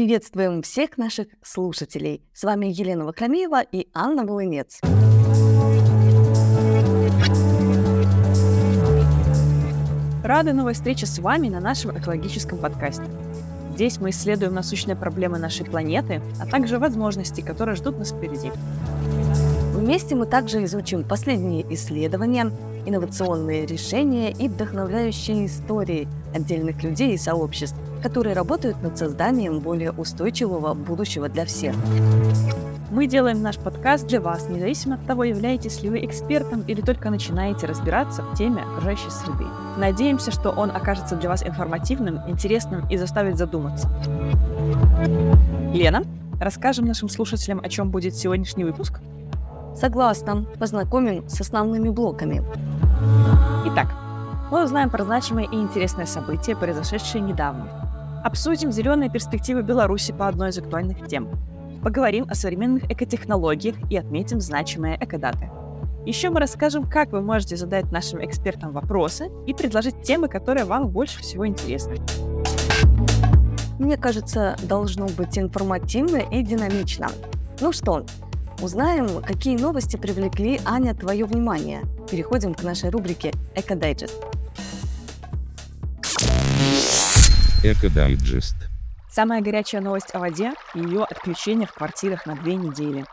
Приветствуем всех наших слушателей. С вами Елена Вахромеева и Анна Волынец. Рады новой встрече с вами на нашем экологическом подкасте. Здесь мы исследуем насущные проблемы нашей планеты, а также возможности, которые ждут нас впереди. Вместе мы также изучим последние исследования, инновационные решения и вдохновляющие истории отдельных людей и сообществ, которые работают над созданием более устойчивого будущего для всех. Мы делаем наш подкаст для вас, независимо от того, являетесь ли вы экспертом или только начинаете разбираться в теме окружающей среды. Надеемся, что он окажется для вас информативным, интересным и заставит задуматься. Лена, расскажем нашим слушателям, о чем будет сегодняшний выпуск? Согласна. Познакомим с основными блоками. Итак, мы узнаем про значимые и интересные события, произошедшие недавно. Обсудим зеленые перспективы Беларуси по одной из актуальных тем. Поговорим о современных экотехнологиях и отметим значимые экодаты. Еще мы расскажем, как вы можете задать нашим экспертам вопросы и предложить темы, которые вам больше всего интересны. Мне кажется, должно быть информативно и динамично. Ну что, узнаем, какие новости привлекли, Аня, твое внимание. Переходим к нашей рубрике «Экодайджест». Экодайджест. Самая горячая новость о воде – ее отключение в квартирах на 2 недели.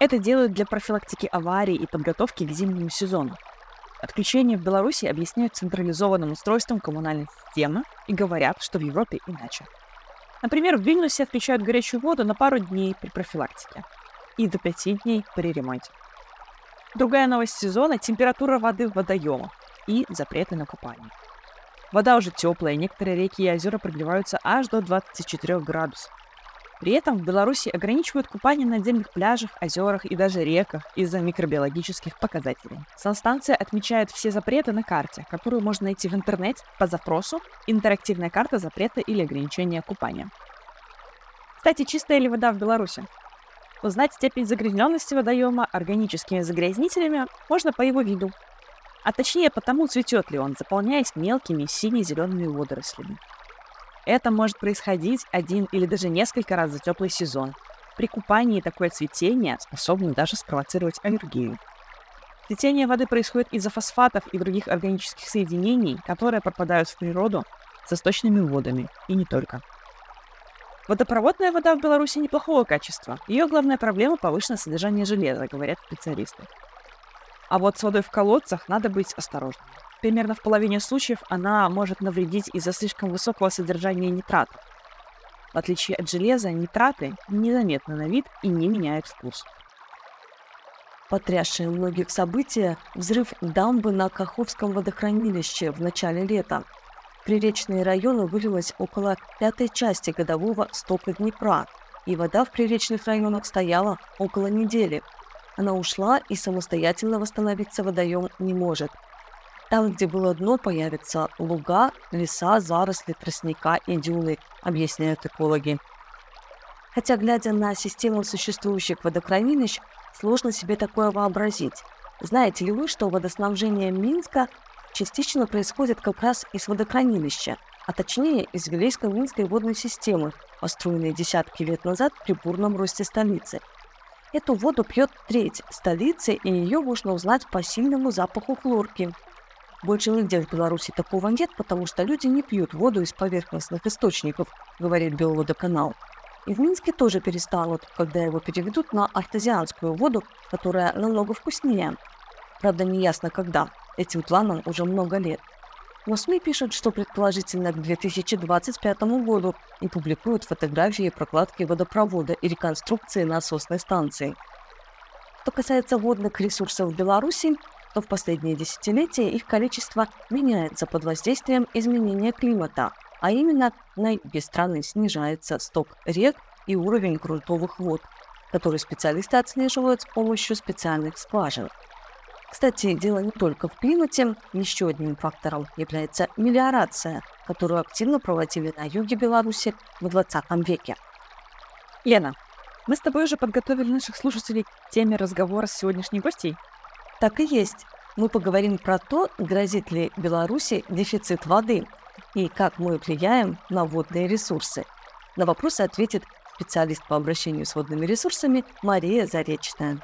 Это делают для профилактики аварий и подготовки к зимнему сезону. Отключение в Беларуси объясняют централизованным устройством коммунальной системы и говорят, что в Европе иначе. Например, в Вильнюсе отключают горячую воду на пару дней при профилактике и до 5 дней при ремонте. Другая новость сезона – температура воды в водоемах и запреты на купание. Вода уже теплая, некоторые реки и озера прогреваются аж до 24 градусов. При этом в Беларуси ограничивают купание на отдельных пляжах, озерах и даже реках из-за микробиологических показателей. Санстанция отмечает все запреты на карте, которую можно найти в интернете по запросу «Интерактивная карта запрета или ограничения купания». Кстати, чистая ли вода в Беларуси? Узнать степень загрязненности водоема органическими загрязнителями можно по его виду. А точнее, потому цветет ли он, заполняясь мелкими сине-зелеными водорослями. Это может происходить 1 или даже несколько раз за теплый сезон. При купании такое цветение способно даже спровоцировать аллергию. Цветение воды происходит из-за фосфатов и других органических соединений, которые попадают в природу со сточными водами, и не только. Водопроводная вода в Беларуси неплохого качества. Ее главная проблема – повышенное содержание железа, говорят специалисты. А вот с водой в колодцах надо быть осторожным. Примерно в половине случаев она может навредить из-за слишком высокого содержания нитратов. В отличие от железа, нитраты незаметны на вид и не меняют вкус. Потрясшее многих события – взрыв дамбы на Каховском водохранилище в начале лета. В приречные районы вылилось около 1/5 годового стока Днепра, и вода в приречных районах стояла около недели. Она ушла и самостоятельно восстановиться водоем не может. Там, где было дно, появятся луга, леса, заросли тростника и дюны, объясняют экологи. Хотя, глядя на систему существующих водохранилищ, сложно себе такое вообразить. Знаете ли вы, что водоснабжение Минска частично происходит как раз из водохранилища, а точнее из Галейско-Минской водной системы, построенной десятки лет назад при бурном росте столицы? Эту воду пьет 1/3 столицы, и ее можно узнать по сильному запаху хлорки. Больше нигде в Беларуси такого нет, потому что люди не пьют воду из поверхностных источников, говорит Белводоканал. И в Минске тоже перестанут, когда его переведут на артезианскую воду, которая намного вкуснее. Правда, неясно когда. Этим планам уже много лет. Но СМИ пишут, что предположительно к 2025 году, и публикуют фотографии прокладки водопровода и реконструкции насосной станции. Что касается водных ресурсов Беларуси, то в последние десятилетия их количество меняется под воздействием изменения климата, а именно на юге страны снижается сток рек и уровень грунтовых вод, которые специалисты отслеживают с помощью специальных скважин. Кстати, дело не только в климате. Еще одним фактором является мелиорация, которую активно проводили на юге Беларуси в 20 веке. Лена, мы с тобой уже подготовили наших слушателей к теме разговора с сегодняшней гостьей? Так и есть. Мы поговорим про то, грозит ли Беларуси дефицит воды и как мы влияем на водные ресурсы. На вопросы ответит специалист по обращению с водными ресурсами Мария Заречная.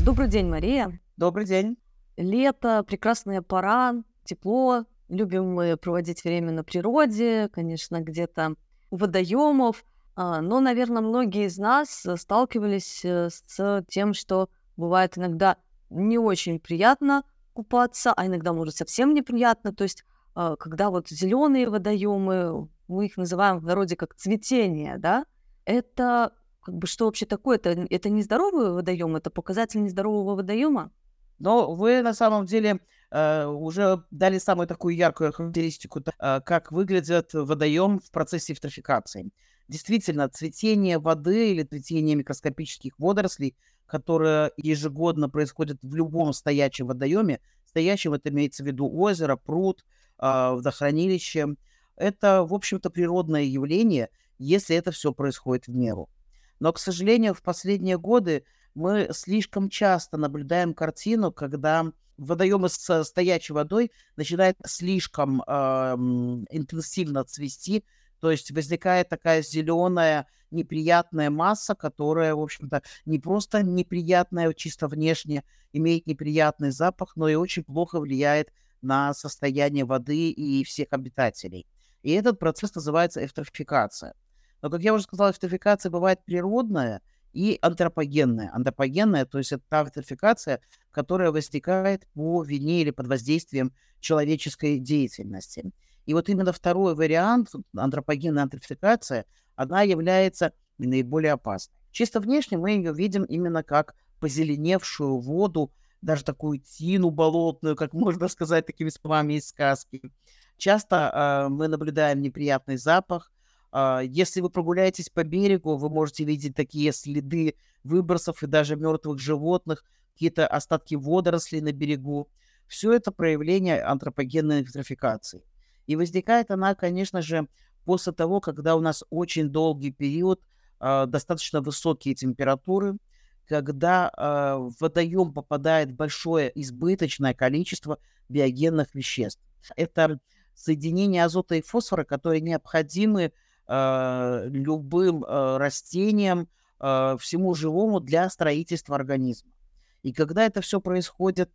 Добрый день, Мария. Добрый день. Лето, прекрасная пора, тепло. Любим мы проводить время на природе, конечно, где-то у водоемов. Но, наверное, многие из нас сталкивались с тем, что бывает иногда не очень приятно купаться, а иногда, может, совсем неприятно. То есть, когда вот зеленые водоемы, мы их называем в народе как цветение, да, это как бы что вообще такое? Это нездоровый водоем, это показатель нездорового водоема? Но вы на самом деле уже дали самую такую яркую характеристику, как выглядит водоем в процессе эвтрофикации. Действительно, цветение воды или цветение микроскопических водорослей, которое ежегодно происходит в любом стоячем водоеме, стоячем это имеется в виду озеро, пруд, водохранилище, это, в общем-то, природное явление, если это все происходит в меру. Но, к сожалению, в последние годы мы слишком часто наблюдаем картину, когда водоемы с стоячей водой начинают слишком интенсивно цвести, то есть возникает такая зеленая неприятная масса, которая, в общем-то, не просто неприятная чисто внешне, имеет неприятный запах, но и очень плохо влияет на состояние воды и всех обитателей. И этот процесс называется эвтрофикация. Но, как я уже сказал, эвтрофикация бывает природная и антропогенная. Антропогенная, то есть это та эвтрофикация, которая возникает по вине или под воздействием человеческой деятельности. И вот именно второй вариант, антропогенная эвтрофикация, она является наиболее опасной. Чисто внешне мы ее видим именно как позеленевшую воду, даже такую тину болотную, как можно сказать такими словами из сказки. Часто мы наблюдаем неприятный запах. Если вы прогуляетесь по берегу, вы можете видеть такие следы выбросов и даже мертвых животных, какие-то остатки водорослей на берегу. Все это проявление антропогенной эвтрофикации. И возникает она, конечно же, после того, когда у нас очень долгий период, достаточно высокие температуры, когда в водоем попадает большое избыточное количество биогенных веществ. Это соединения азота и фосфора, которые необходимы любым растениям, всему живому для строительства организма. И когда это все происходит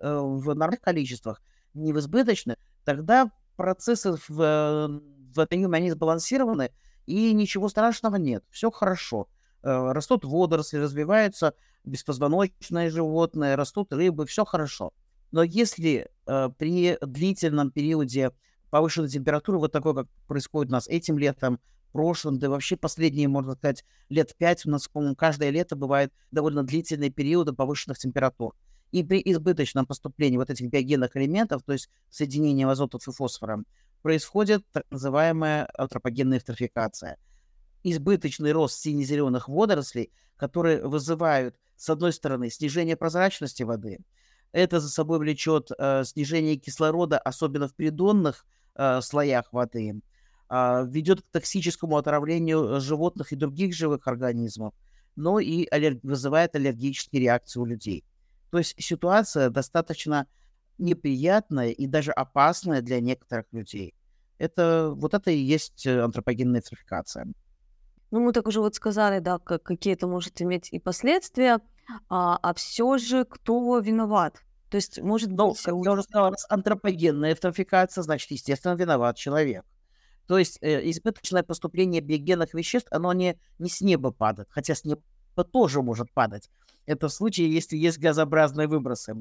в нормальных количествах, не в избыточных, тогда процессы в водоеме, они сбалансированы, и ничего страшного нет, все хорошо. Растут водоросли, развиваются беспозвоночные животные, растут рыбы, все хорошо. Но если при длительном периоде повышенной температуры, вот такой, как происходит у нас этим летом, прошлым, да и вообще последние, можно сказать, лет 5, у нас, по-моему, каждое лето бывает довольно длительные периоды повышенных температур. И при избыточном поступлении вот этих биогенных элементов, то есть соединения азота и фосфора, происходит так называемая антропогенная эвтрофикация. Избыточный рост сине-зеленых водорослей, которые вызывают, с одной стороны, снижение прозрачности воды. Это за собой влечет снижение кислорода, особенно в придонных слоях воды. Ведет к токсическому отравлению животных и других живых организмов, но и вызывает аллергические реакции у людей. То есть ситуация достаточно неприятная и даже опасная для некоторых людей. Это и есть антропогенная эвтрофикация. Ну, мы так уже вот сказали, да, какие это может иметь и последствия, а все же кто виноват? То есть, может быть... Я уже сказала, раз антропогенная эвтрофикация, значит, естественно, виноват человек. То есть, избыточное поступление биогенных веществ, оно не с неба падает, хотя с неба тоже может падать. Это в случае, если есть газообразные выбросы.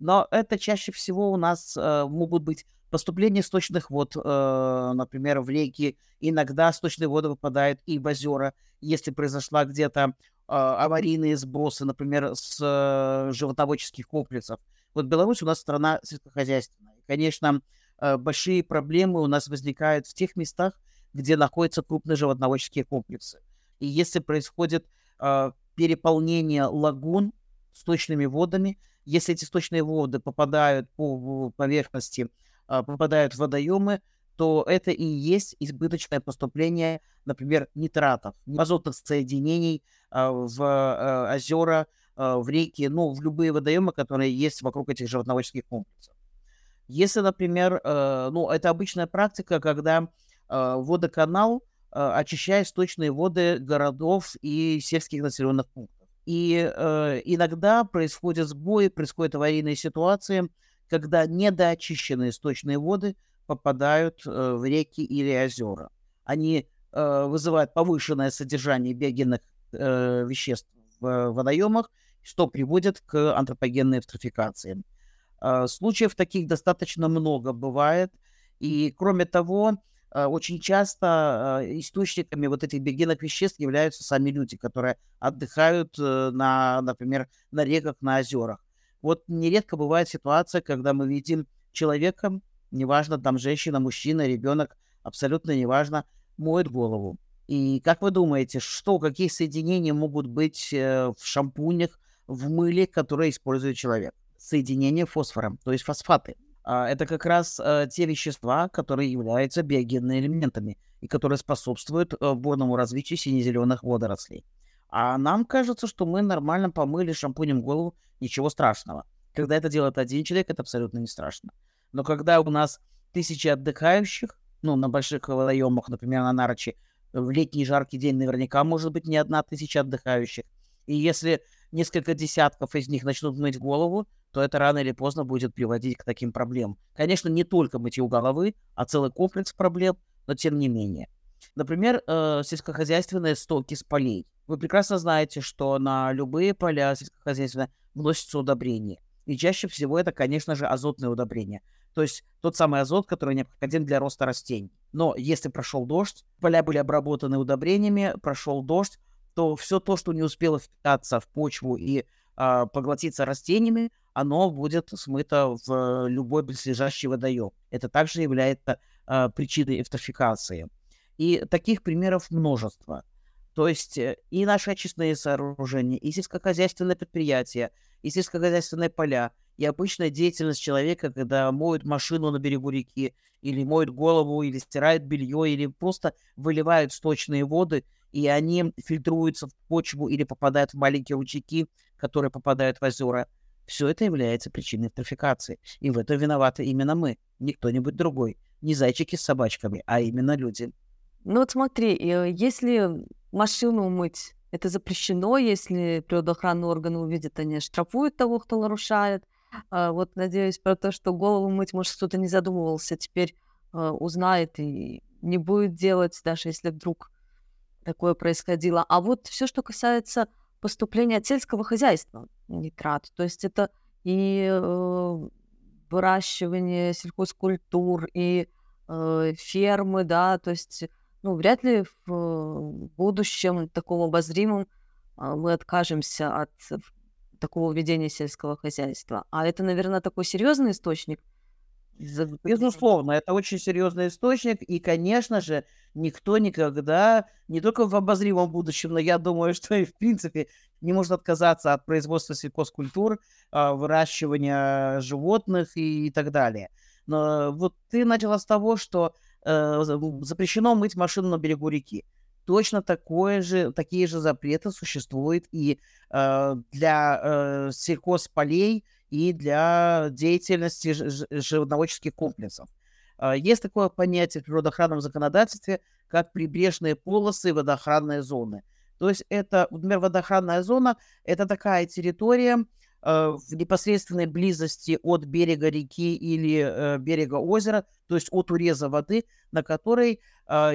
Но это чаще всего у нас могут быть поступление сточных вод, например, в реки. Иногда сточные воды выпадают и в озера, если произошла где-то аварийные сбросы, например, с животноводческих комплексов. Вот Беларусь у нас страна сельскохозяйственная. Конечно, большие проблемы у нас возникают в тех местах, где находятся крупные животноводческие комплексы. И если происходит переполнение лагун сточными водами, если эти сточные воды попадают по поверхности, попадают в водоемы, то это и есть избыточное поступление, например, нитратов, азотных соединений в озера, в реки, ну, в любые водоемы, которые есть вокруг этих животноводческих комплексов. Если, например, это обычная практика, когда водоканал, очищая сточные воды городов и сельских населенных пунктов. И иногда происходят сбои, происходят аварийные ситуации, когда недоочищенные сточные воды попадают в реки или озера. Они вызывают повышенное содержание биогенных веществ в водоемах, что приводит к антропогенной эвтрофикации. Случаев таких достаточно много бывает. И, кроме того, очень часто источниками вот этих биогенных веществ являются сами люди, которые отдыхают, например, на реках, на озерах. Вот нередко бывает ситуация, когда мы видим человека, неважно, там женщина, мужчина, ребенок, абсолютно неважно, моет голову. И как вы думаете, какие соединения могут быть в шампунях, в мыле, которые использует человек? Соединение фосфора, то есть фосфаты. Это как раз те вещества, которые являются биогенными элементами и которые способствуют бурному развитию сине-зеленых водорослей. А нам кажется, что мы нормально помыли шампунем голову, ничего страшного. Когда это делает один человек, это абсолютно не страшно. Но когда у нас тысячи отдыхающих, на больших водоемах, например, на Нарочи, в летний жаркий день наверняка может быть не 1000 отдыхающих. И если несколько десятков из них начнут мыть голову, то это рано или поздно будет приводить к таким проблемам. Конечно, не только мытье головы, а целый комплекс проблем, но тем не менее. Например, сельскохозяйственные стоки с полей. Вы прекрасно знаете, что на любые поля сельскохозяйственные вносятся удобрения. И чаще всего это, конечно же, азотные удобрения. То есть тот самый азот, который необходим для роста растений. Но если прошел дождь, поля были обработаны удобрениями, прошел дождь, то все то, что не успело впитаться в почву и поглотиться растениями, оно будет смыто в любой близлежащий водоем. Это также является причиной эвтрофикации. И таких примеров множество. То есть и наши очистные сооружения, и сельскохозяйственные предприятия, и сельскохозяйственные поля, и обычная деятельность человека, когда моют машину на берегу реки, или моют голову, или стирают белье, или просто выливают сточные воды, и они фильтруются в почву или попадают в маленькие ручейки, которые попадают в озера. Все это является причиной эвтрофикации. И в этом виноваты именно мы, не кто-нибудь другой. Не зайчики с собачками, а именно люди. Ну вот смотри, если машину мыть, это запрещено, если природоохранные органы увидят, они штрафуют того, кто нарушает. Вот надеюсь про то, что голову мыть, может, кто-то не задумывался, теперь узнает и не будет делать, даже если вдруг такое происходило. А вот все, что касается поступления от сельского хозяйства, нитрат, то есть это и выращивание сельхозкультур, и фермы, да, то есть вряд ли в будущем таком обозримом мы откажемся от такого ведения сельского хозяйства. А это, наверное, такой серьезный источник. Безусловно, это очень серьезный источник. И, конечно же, никто никогда, не только в обозримом будущем, но я думаю, что и в принципе не может отказаться от производства сельхозкультур, выращивания животных и так далее. Но вот ты начала с того, что запрещено мыть машину на берегу реки. Точно такие же запреты существуют и для сельхозполей, и для деятельности животноводческих комплексов. Есть такое понятие в природоохранном законодательстве, как прибрежные полосы и водоохранные зоны. То есть это, например, водоохранная зона – это такая территория в непосредственной близости от берега реки или берега озера, то есть от уреза воды, на которой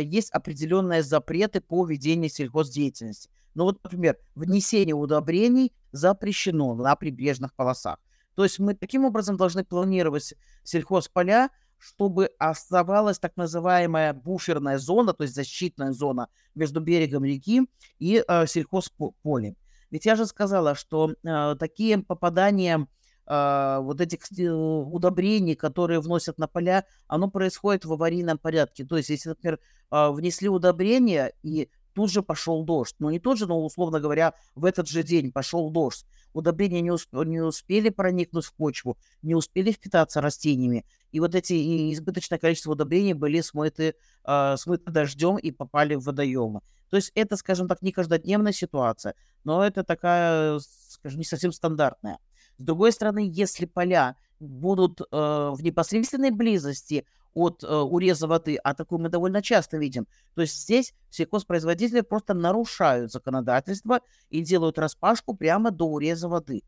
есть определенные запреты по ведению сельхоздеятельности. Ну вот, например, внесение удобрений запрещено на прибрежных полосах. То есть мы таким образом должны планировать сельхозполя, чтобы оставалась так называемая буферная зона, то есть защитная зона между берегом реки и сельхозполем. Ведь я же сказала, что такие попадания вот этих удобрений, которые вносят на поля, оно происходит в аварийном порядке. То есть, если, например, внесли удобрения и тут же пошел дождь, не тут же, но, условно говоря, в этот же день пошел дождь, удобрения не успели проникнуть в почву, не успели впитаться растениями, и вот эти избыточное количество удобрений были смыты дождем и попали в водоемы. То есть это, скажем так, не каждодневная ситуация, но это такая, скажем, не совсем стандартная. С другой стороны, если поля будут в непосредственной близости от уреза воды, а такое мы довольно часто видим. То есть здесь сельхозпроизводители просто нарушают законодательство и делают распашку прямо до уреза воды.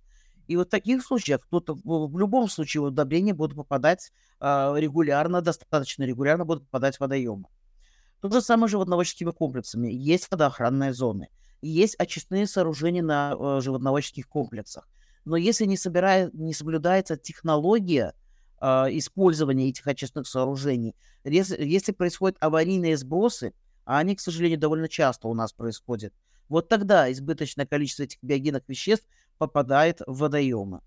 И вот в таких случаях кто-то в любом случае удобрения будут попадать регулярно, достаточно регулярно будут попадать в водоемы. То же самое с животноводческими комплексами. Есть водоохранные зоны, есть очистные сооружения на животноводческих комплексах. Но если не соблюдается технология использования этих очистных сооружений, если происходят аварийные сбросы, а они, к сожалению, довольно часто у нас происходят, вот тогда избыточное количество этих биогенных веществ попадает в водоемы.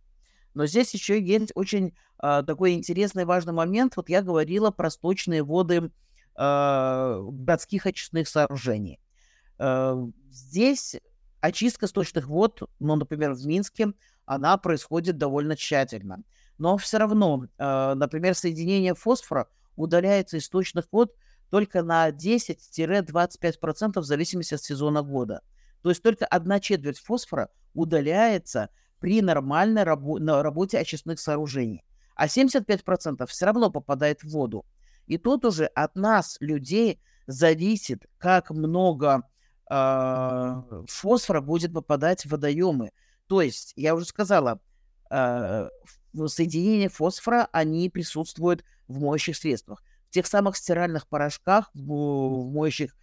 Но здесь еще есть очень такой интересный важный момент. Вот я говорила про сточные воды городских очистных сооружений. Здесь очистка сточных вод, например, в Минске, она происходит довольно тщательно. Но все равно, например, соединение фосфора удаляется из сточных вод только на 10-25% в зависимости от сезона года. То есть только 1/4 фосфора удаляется при нормальной работе очистных сооружений. А 75% все равно попадает в воду. И тут уже от нас, людей, зависит, как много фосфора будет попадать в водоемы. То есть, я уже сказала, соединения фосфора, они присутствуют в моющих средствах. В тех самых стиральных порошках, в моющих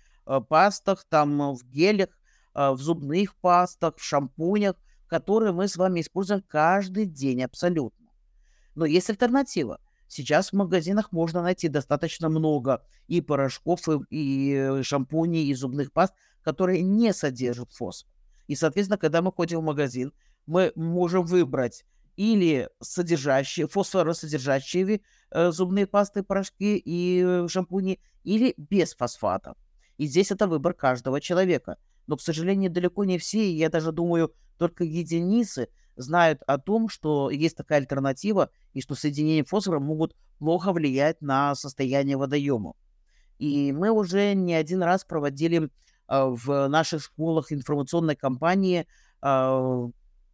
пастах, там, в гелях, в зубных пастах, в шампунях, которые мы с вами используем каждый день абсолютно. Но есть альтернатива. Сейчас в магазинах можно найти достаточно много и порошков, и шампуней, и зубных паст, которые не содержат фосфор. И, соответственно, когда мы ходим в магазин, мы можем выбрать или содержащие, фосфоросодержащие зубные пасты, порошки и шампуни, или без фосфатов. И здесь это выбор каждого человека. Но, к сожалению, далеко не все, и я даже думаю, только единицы знают о том, что есть такая альтернатива, и что соединения фосфора могут плохо влиять на состояние водоема. И мы уже не один раз проводили в наших школах информационной кампании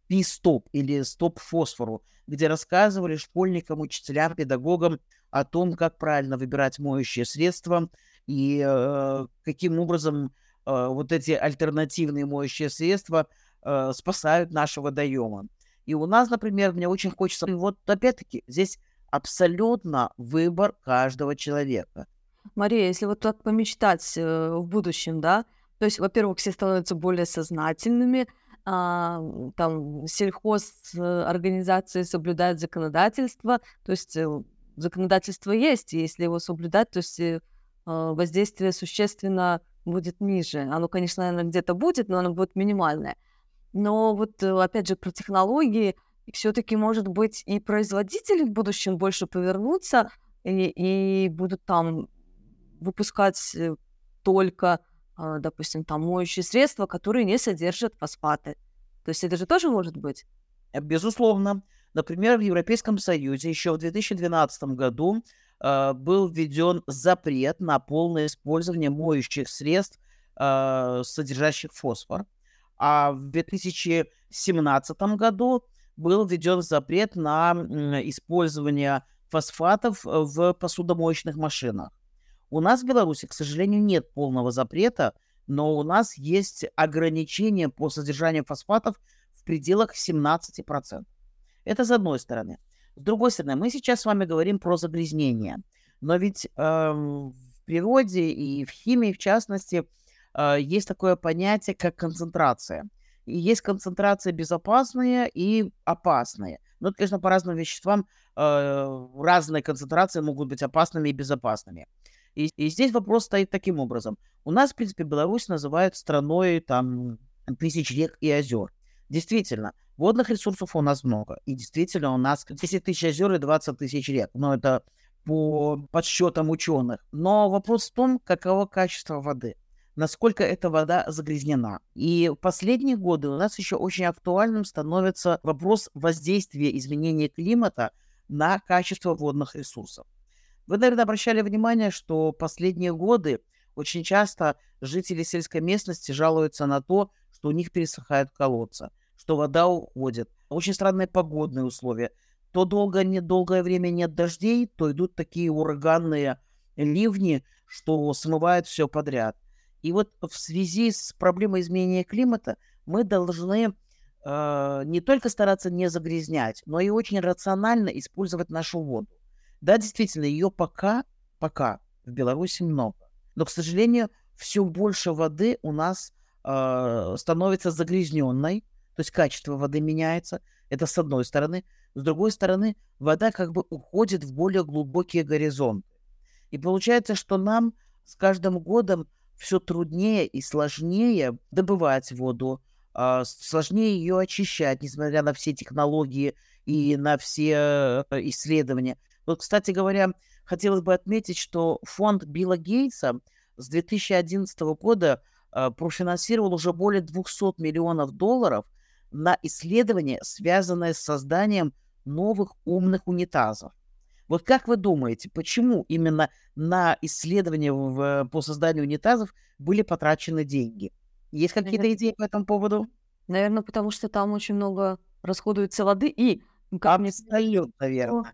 «Пи-стоп» или «Стоп фосфору», где рассказывали школьникам, учителям, педагогам о том, как правильно выбирать моющие средства и каким образом вот эти альтернативные моющие средства спасают наши водоемы. И у нас, например, мне очень хочется... Вот опять-таки здесь абсолютно выбор каждого человека. Мария, если вот так помечтать в будущем, да, то есть, во-первых, все становятся более сознательными, там сельхозорганизации соблюдают законодательство, то есть законодательство есть, и если его соблюдать, то есть воздействие существенно будет ниже. Оно, конечно, наверное, где-то будет, но оно будет минимальное. Но вот, опять же, про технологии все-таки, может быть, и производители в будущем больше повернутся и будут там выпускать только... допустим, там моющие средства, которые не содержат фосфаты. То есть это же тоже может быть? Безусловно. Например, в Европейском Союзе еще в 2012 году был введен запрет на полное использование моющих средств, содержащих фосфор. А в 2017 году был введен запрет на использование фосфатов в посудомоечных машинах. У нас в Беларуси, к сожалению, нет полного запрета, но у нас есть ограничения по содержанию фосфатов в пределах 17%. Это с одной стороны. С другой стороны, мы сейчас с вами говорим про загрязнение. Но ведь в природе и в химии, в частности, есть такое понятие, как концентрация. И есть концентрации безопасные и опасные. Но, конечно, по разным веществам разные концентрации могут быть опасными и безопасными. И здесь вопрос стоит таким образом. У нас, в принципе, Беларусь называют страной там, тысяч рек и озер. Действительно, водных ресурсов у нас много. И действительно, у нас 10 тысяч озер и 20 тысяч рек. Но это по подсчетам ученых. Но вопрос в том, каково качество воды. Насколько эта вода загрязнена. И в последние годы у нас еще очень актуальным становится вопрос воздействия изменения климата на качество водных ресурсов. Вы, наверное, обращали внимание, что последние годы очень часто жители сельской местности жалуются на то, что у них пересыхают колодцы, что вода уходит, очень странные погодные условия. То долгое-недолгое время нет дождей, то идут такие ураганные ливни, что смывают все подряд. И вот в связи с проблемой изменения климата мы должны не только стараться не загрязнять, но и очень рационально использовать нашу воду. Да, действительно, ее пока в Беларуси много. Но, к сожалению, все больше воды у нас становится загрязненной, то есть качество воды меняется. Это с одной стороны. С другой стороны, вода как бы уходит в более глубокие горизонты. И получается, что нам с каждым годом все труднее и сложнее добывать воду, сложнее ее очищать, несмотря на все технологии и на все исследования. Вот, кстати говоря, хотелось бы отметить, что фонд Билла Гейтса с 2011 года профинансировал уже более $200 миллионов на исследования, связанные с созданием новых умных унитазов. Вот как вы думаете, почему именно на исследования по созданию унитазов были потрачены деньги? Есть какие-то идеи по этому поводу? Наверное, потому что там очень много расходуется воды и... Абсолютно верно.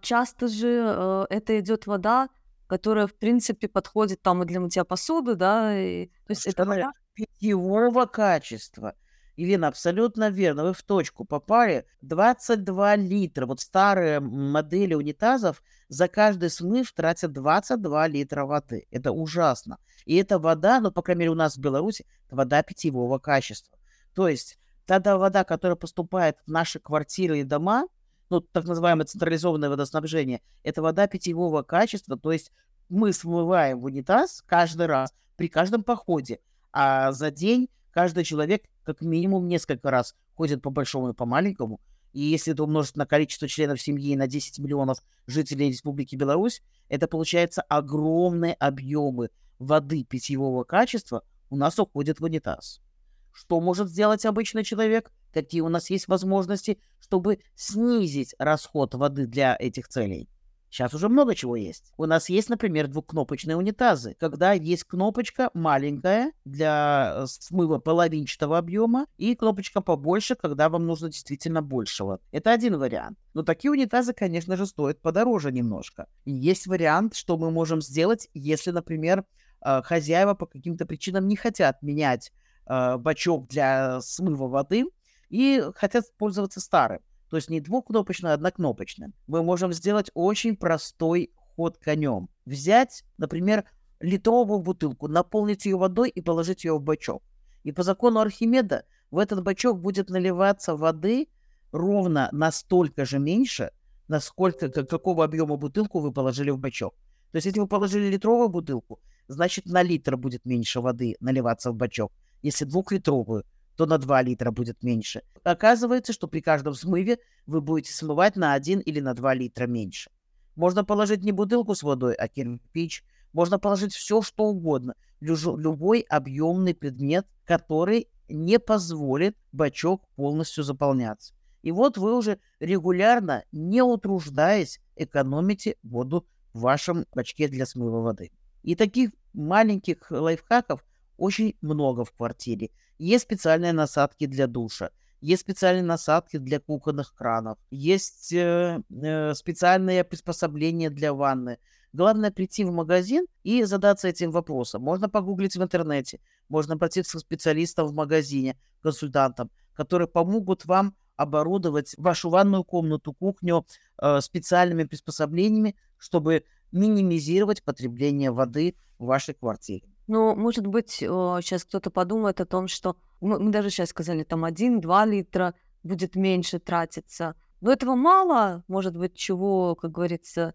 Часто же это идет вода, которая, в принципе, подходит там и для мытья посуды, да? И, то есть это вода питьевого качества. Елена, абсолютно верно, вы в точку попали. 22 литра. Вот старые модели унитазов за каждый смыв тратят 22 литра воды. Это ужасно. И эта вода, ну, по крайней мере, у нас в Беларуси, вода питьевого качества. То есть та вода, которая поступает в наши квартиры и дома, ну, так называемое централизованное водоснабжение, это вода питьевого качества. То есть мы смываем в унитаз каждый раз, при каждом походе, а за день каждый человек как минимум несколько раз ходит по большому и по маленькому. И если это умножить на количество членов семьи на 10 миллионов жителей Республики Беларусь, это получается огромные объемы воды питьевого качества у нас уходят в унитаз. Что может сделать обычный человек? Какие у нас есть возможности, чтобы снизить расход воды для этих целей? Сейчас уже много чего есть. У нас есть, например, двухкнопочные унитазы, когда есть кнопочка маленькая для смыва половинчатого объема и кнопочка побольше, когда вам нужно действительно большего. Это один вариант. Но такие унитазы, конечно же, стоят подороже немножко. И есть вариант, что мы можем сделать, если, например, хозяева по каким-то причинам не хотят менять бачок для смыва воды и хотят пользоваться старым. То есть не двухкнопочным, а однокнопочным. Мы можем сделать очень простой ход конем. Взять, например, литровую бутылку, наполнить ее водой и положить ее в бачок. И по закону Архимеда в этот бачок будет наливаться воды ровно настолько же меньше, насколько какого объема бутылку вы положили в бачок. То есть если вы положили литровую бутылку, значит на литр будет меньше воды наливаться в бачок. Если двухлитровую, то на 2 литра будет меньше. Оказывается, что при каждом смыве вы будете смывать на 1 или на 2 литра меньше. Можно положить не бутылку с водой, а кирпич. Можно положить все, что угодно. Любой объемный предмет, который не позволит бачок полностью заполняться. И вот вы уже регулярно, не утруждаясь, экономите воду в вашем бачке для смыва воды. И таких маленьких лайфхаков очень много в квартире. Есть специальные насадки для душа, есть специальные насадки для кухонных кранов, есть специальные приспособления для ванны. Главное прийти в магазин и задаться этим вопросом. Можно погуглить в интернете, можно обратиться к специалистам в магазине, консультантам, которые помогут вам оборудовать вашу ванную комнату, кухню специальными приспособлениями, чтобы минимизировать потребление воды в вашей квартире. Ну, может быть, сейчас кто-то подумает о том, что мы даже сейчас сказали, там 1-2 литра будет меньше тратиться. Но этого мало, может быть, чего, как говорится,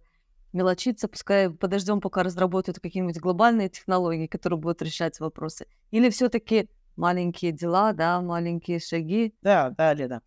мелочиться, пускай подождем, пока разработают какие-нибудь глобальные технологии, которые будут решать вопросы. Или все-таки маленькие дела, да, маленькие шаги. Да, Лена.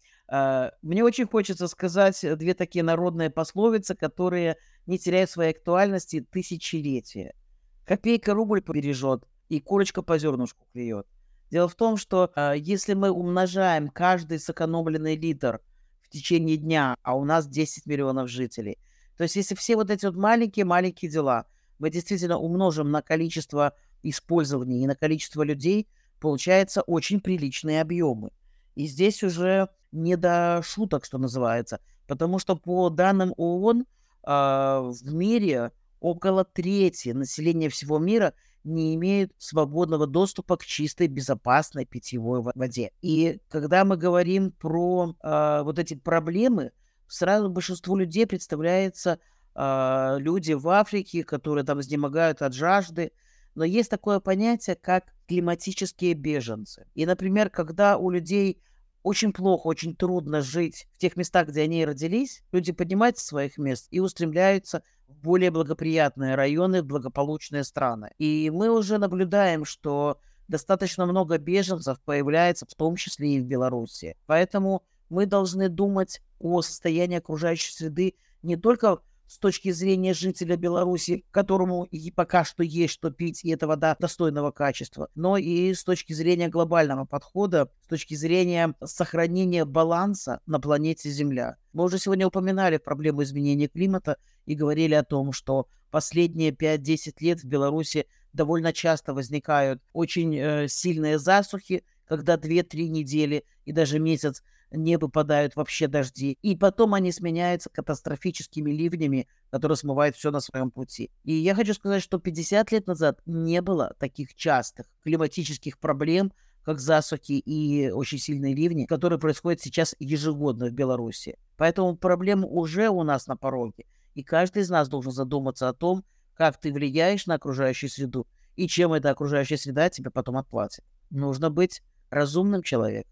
Мне очень хочется сказать две такие народные пословицы, которые не теряют своей актуальности тысячелетия. Копейка рубль побережет, и курочка по зернышку клюет. Дело в том, что если мы умножаем каждый сэкономленный литр в течение дня, а у нас 10 миллионов жителей, то есть если все вот эти вот маленькие-маленькие дела мы действительно умножим на количество использований и на количество людей, получаются очень приличные объемы. И здесь уже не до шуток, что называется, потому что по данным ООН в мире около трети населения всего мира не имеют свободного доступа к чистой, безопасной питьевой воде. И когда мы говорим про вот эти проблемы, сразу большинству людей представляется люди в Африке, которые там изнемогают от жажды. Но есть такое понятие, как климатические беженцы. И, например, когда у людей очень плохо, очень трудно жить в тех местах, где они родились, люди поднимаются с своих мест и устремляются в более благоприятные районы, в благополучные страны. И мы уже наблюдаем, что достаточно много беженцев появляется, в том числе и в Беларуси. Поэтому мы должны думать о состоянии окружающей среды не только с точки зрения жителя Беларуси, которому и пока что есть что пить, и эта вода достойного качества, но и с точки зрения глобального подхода, с точки зрения сохранения баланса на планете Земля. Мы уже сегодня упоминали проблему изменения климата и говорили о том, что последние 5-10 лет в Беларуси довольно часто возникают очень сильные засухи, когда 2-3 недели и даже месяц не выпадают вообще дожди. И потом они сменяются катастрофическими ливнями, которые смывают все на своем пути. И я хочу сказать, что 50 лет назад не было таких частых климатических проблем, как засухи и очень сильные ливни, которые происходят сейчас ежегодно в Беларуси. Поэтому проблемы уже у нас на пороге. И каждый из нас должен задуматься о том, как ты влияешь на окружающую среду и чем эта окружающая среда тебе потом отплатит. Нужно быть разумным человеком.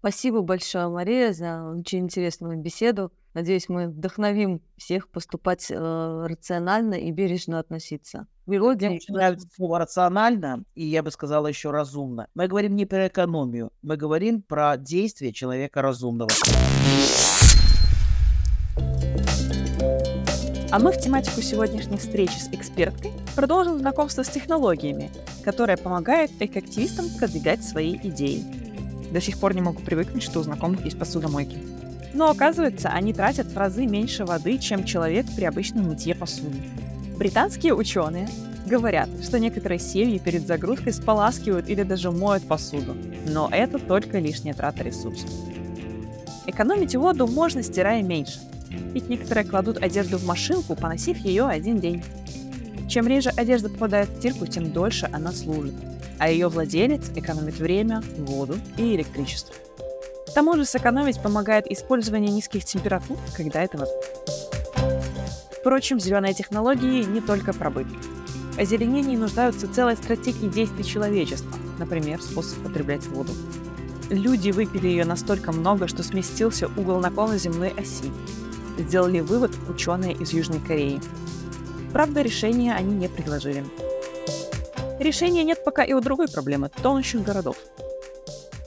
Спасибо большое, Мария, за очень интересную беседу. Надеюсь, мы вдохновим всех поступать рационально и бережно относиться. Мне нравится слово «рационально», и я бы сказала еще «разумно». Мы говорим не про экономию, мы говорим про действия человека разумного. А мы в тематику сегодняшней встречи с эксперткой продолжим знакомство с технологиями, которые помогают экоактивистам продвигать свои идеи. До сих пор не могу привыкнуть, что у знакомых есть посудомойки. Но оказывается, они тратят в разы меньше воды, чем человек при обычном мытье посуды. Британские ученые говорят, что некоторые семьи перед загрузкой споласкивают или даже моют посуду. Но это только лишняя трата ресурсов. Экономить воду можно, стирая меньше. Ведь некоторые кладут одежду в машинку, поносив ее один день. Чем реже одежда попадает в стирку, тем дольше она служит. А ее владелец экономит время, воду и электричество. К тому же сэкономить помогает использование низких температур, когда это возможно. Впрочем, зеленые технологии не только про быт. Озеленении нуждаются целые стратегии действий человечества, например, способ потреблять воду. Люди выпили ее настолько много, что сместился угол наклона земной оси. Сделали вывод ученые из Южной Кореи. Правда, решения они не предложили. Решения нет пока и у другой проблемы – тонущих городов.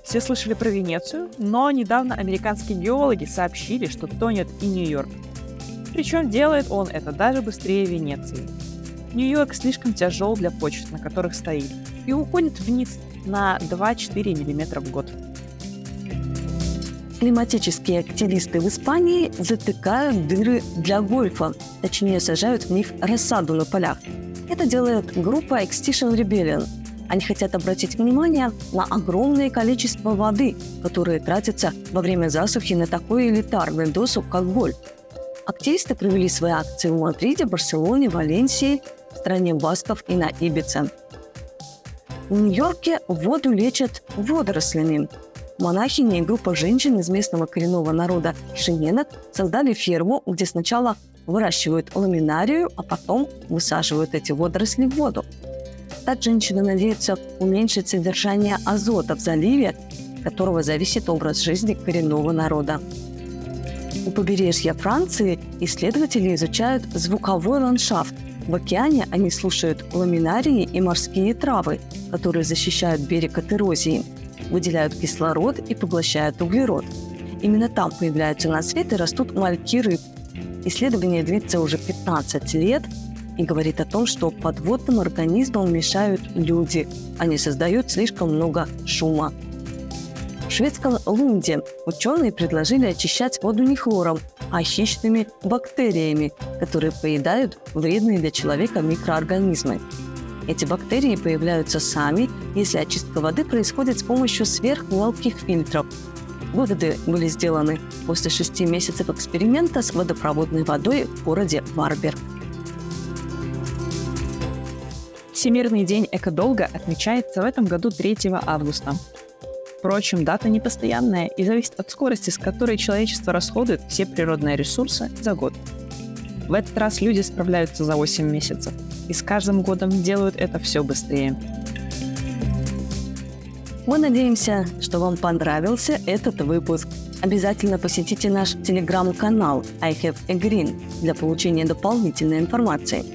Все слышали про Венецию, но недавно американские геологи сообщили, что тонет и Нью-Йорк. Причем делает он это даже быстрее Венеции. Нью-Йорк слишком тяжел для почв, на которых стоит, и уходит вниз на 2-4 мм в год. Климатические активисты в Испании затыкают дыры для гольфа, точнее сажают в них рассаду на полях. Это делает группа Extinction Rebellion. Они хотят обратить внимание на огромное количество воды, которое тратится во время засухи на такой элитарный досуг, как гольф. Активисты провели свои акции в Мадриде, Барселоне, Валенсии, в стране Басков и на Ибице. В Нью-Йорке воду лечат водорослями. Монахини и группа женщин из местного коренного народа шененок создали ферму, где сначала выращивают ламинарию, а потом высаживают эти водоросли в воду. Так женщины надеются уменьшить содержание азота в заливе, от которого зависит образ жизни коренного народа. У побережья Франции исследователи изучают звуковой ландшафт. В океане они слушают ламинарии и морские травы, которые защищают берег от эрозии, выделяют кислород и поглощают углерод. Именно там появляются на свет и растут мальки рыб. Исследование длится уже 15 лет и говорит о том, что подводным организмам мешают люди. Они создают слишком много шума. В шведском Лунде ученые предложили очищать воду не хлором, а хищными бактериями, которые поедают вредные для человека микроорганизмы. Эти бактерии появляются сами, если очистка воды происходит с помощью сверхмелких фильтров. Выводы были сделаны после 6 месяцев эксперимента с водопроводной водой в городе Варберг. Всемирный день экодолга отмечается в этом году 3 августа. Впрочем, дата непостоянная и зависит от скорости, с которой человечество расходует все природные ресурсы за год. В этот раз люди справляются за 8 месяцев, и с каждым годом делают это все быстрее. Мы надеемся, что вам понравился этот выпуск. Обязательно посетите наш телеграм-канал I Have a Green для получения дополнительной информации.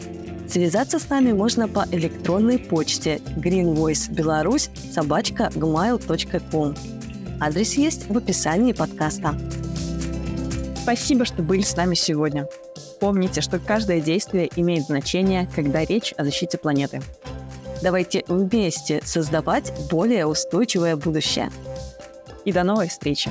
Связаться с нами можно по электронной почте greenvoicebelarus@gmail.com. Адрес есть в описании подкаста. Спасибо, что были с нами сегодня. Помните, что каждое действие имеет значение, когда речь о защите планеты. Давайте вместе создавать более устойчивое будущее. И до новой встречи!